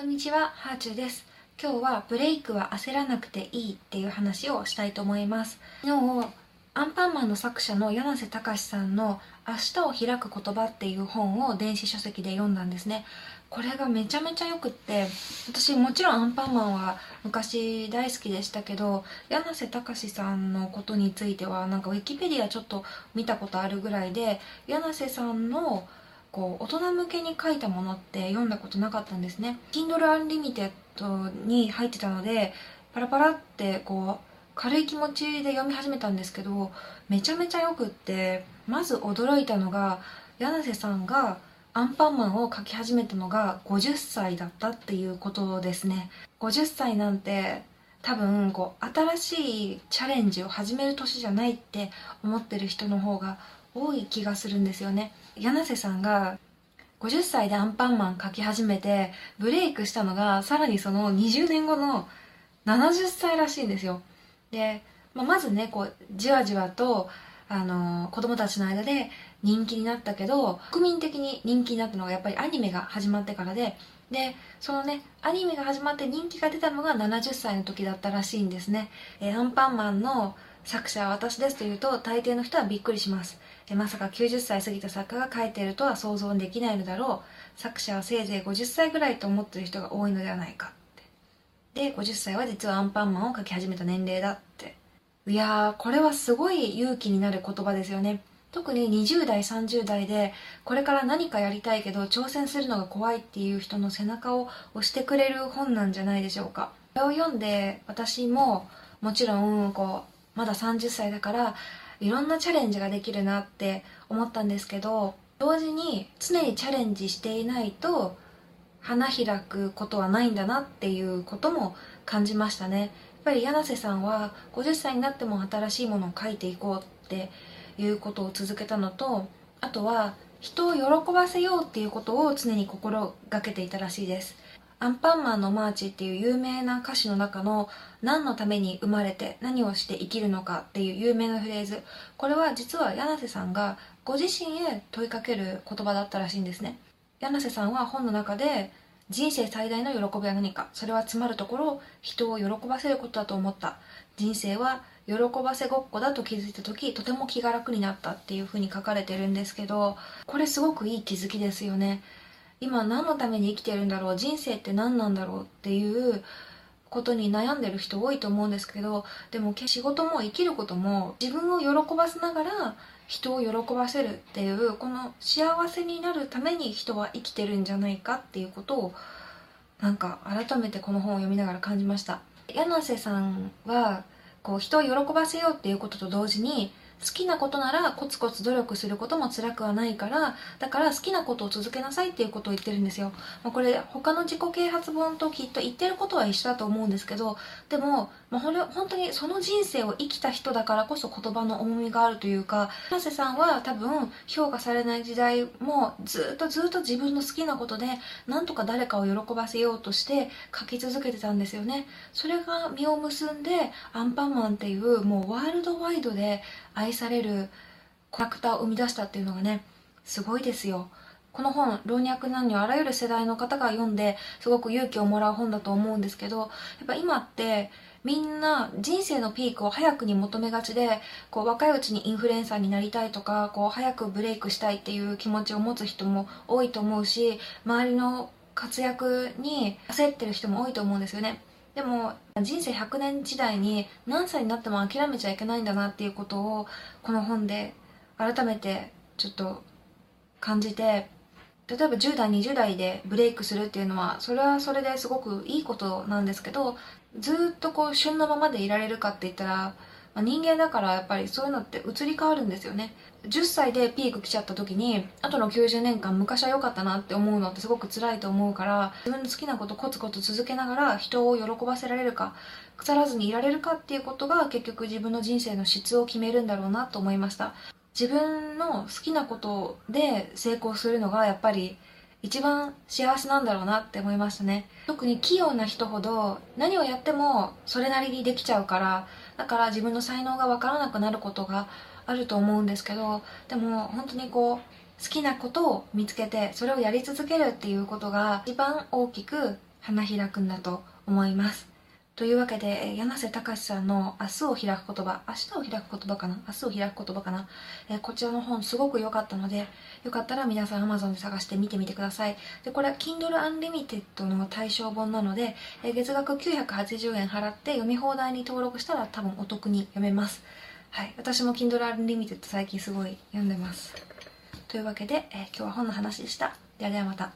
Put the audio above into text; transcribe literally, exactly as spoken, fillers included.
こんにちは、ハーチューです。今日はブレイクは焦らなくていいっていう話をしたいと思います。昨日アンパンマンの作者の柳瀬隆さんの明日を開く言葉っていう本を電子書籍で読んだんですね。これがめちゃめちゃよくって、私もちろんアンパンマンは昔大好きでしたけど、柳瀬隆さんのことについてはなんかウィキペディアちょっと見たことあるぐらいで、柳瀬さんのこう大人向けに書いたものって読んだことなかったんですね。 Kindle Unlimited に入ってたのでパラパラってこう軽い気持ちで読み始めたんですけど、めちゃめちゃよくって、まず驚いたのが柳瀬さんがアンパンマンを描き始めたのがごじゅっさいだったっていうことですね。ごじゅっさいなんて多分こう新しいチャレンジを始める年じゃないって思ってる人の方が多い気がするんですよね。柳瀬さんがごじゅっさいでアンパンマン描き始めてブレイクしたのがさらにそのにじゅうねんごのななじゅっさいらしいんですよ。で、まあ、まずねこうじわじわとあの子供たちの間で人気になったけど、国民的に人気になったのがやっぱりアニメが始まってからで、でそのねアニメが始まって人気が出たのがななじゅっさいの時だったらしいんですね。えー、アンパンマンの作者は私ですというと大抵の人はびっくりします。えー、まさかきゅうじゅっさい過ぎた作家が書いているとは想像できないのだろう。作者はせいぜいごじゅっさいぐらいと思っている人が多いのではないか。で、ごじゅっさいは実はアンパンマンを描き始めた年齢だって。いやー、これはすごい勇気になる言葉ですよね。特ににじゅうだいさんじゅうだいでこれから何かやりたいけど挑戦するのが怖いっていう人の背中を押してくれる本なんじゃないでしょうか。これを読んで私ももちろんこうまださんじゅっさいだからいろんなチャレンジができるなって思ったんですけど、同時に常にチャレンジしていないと花開くことはないんだなっていうことも感じましたね。やっぱり柳瀬さんはごじゅっさいになっても新しいものを書いていこうっていうことを続けたのと、あとは人を喜ばせようっていうことを常に心がけていたらしいです。アンパンマンのマーチっていう有名な歌詞の中の何のために生まれて何をして生きるのかっていう有名なフレーズ、これは実は柳瀬さんがご自身へ問いかける言葉だったらしいんですね。柳瀬さんは本の中で人生最大の喜びは何か、それは詰まるところ人を喜ばせることだと思った、人生は喜ばせごっこだと気づいた時とても気が楽になったっていうふうに書かれてるんですけど、これすごくいい気づきですよね。今何のために生きてるんだろう、人生って何なんだろうっていうことに悩んでる人多いと思うんですけど、でも仕事も生きることも自分を喜ばせながら人を喜ばせるっていう、この幸せになるために人は生きてるんじゃないかっていうことをなんか改めてこの本を読みながら感じました。柳瀬さんはこう人を喜ばせようっていうことと同時に、好きなことならコツコツ努力することも辛くはないから、だから好きなことを続けなさいっていうことを言ってるんですよ。まあ、これ他の自己啓発本ときっと言ってることは一緒だと思うんですけど、でも、まあ、ほれ本当にその人生を生きた人だからこそ言葉の重みがあるというか、柳瀬さんは多分評価されない時代もずっとずっと自分の好きなことでなんとか誰かを喜ばせようとして書き続けてたんですよね。それが実を結んでアンパンマンっていうもうワールドワイドで愛愛されるキャラクターを生み出したっていうのがね、すごいですよ。この本、老若男女あらゆる世代の方が読んですごく勇気をもらう本だと思うんですけど、やっぱ今ってみんな人生のピークを早くに求めがちで、こう若いうちにインフルエンサーになりたいとか、こう早くブレイクしたいっていう気持ちを持つ人も多いと思うし、周りの活躍に焦ってる人も多いと思うんですよね。でも人生ひゃくねん時代に何歳になっても諦めちゃいけないんだなっていうことをこの本で改めてちょっと感じて、例えばじゅう代にじゅう代でブレイクするっていうのはそれはそれですごくいいことなんですけど、ずっとこう旬のままでいられるかって言ったら、まあ、人間だからやっぱりそういうのって移り変わるんですよね。じゅっさいでピーク来ちゃった時にあとのきゅうじゅうねんかん昔は良かったなって思うのってすごく辛いと思うから、自分の好きなことコツコツ続けながら人を喜ばせられるか腐らずにいられるかっていうことが結局自分の人生の質を決めるんだろうなと思いました。自分の好きなことで成功するのがやっぱり一番幸せなんだろうなって思いましたね。特に器用な人ほど何をやってもそれなりにできちゃうから、だから自分の才能が分からなくなることがあると思うんですけど、でも本当にこう好きなことを見つけてそれをやり続けるっていうことが一番大きく花開くんだと思います。というわけで、柳瀬隆さんの明日を開く言葉、明日を開く言葉かな、明日を開く言葉かな、えー、こちらの本すごく良かったので、よかったら皆さん アマゾン で探して見てみてください。で、これは Kindle Unlimited の対象本なので、えー、月額きゅうひゃくはちじゅうえん払って読み放題に登録したら多分お得に読めます。はい、私も Kindle Unlimited 最近すごい読んでます。というわけで、えー、今日は本の話でした。ではではまた。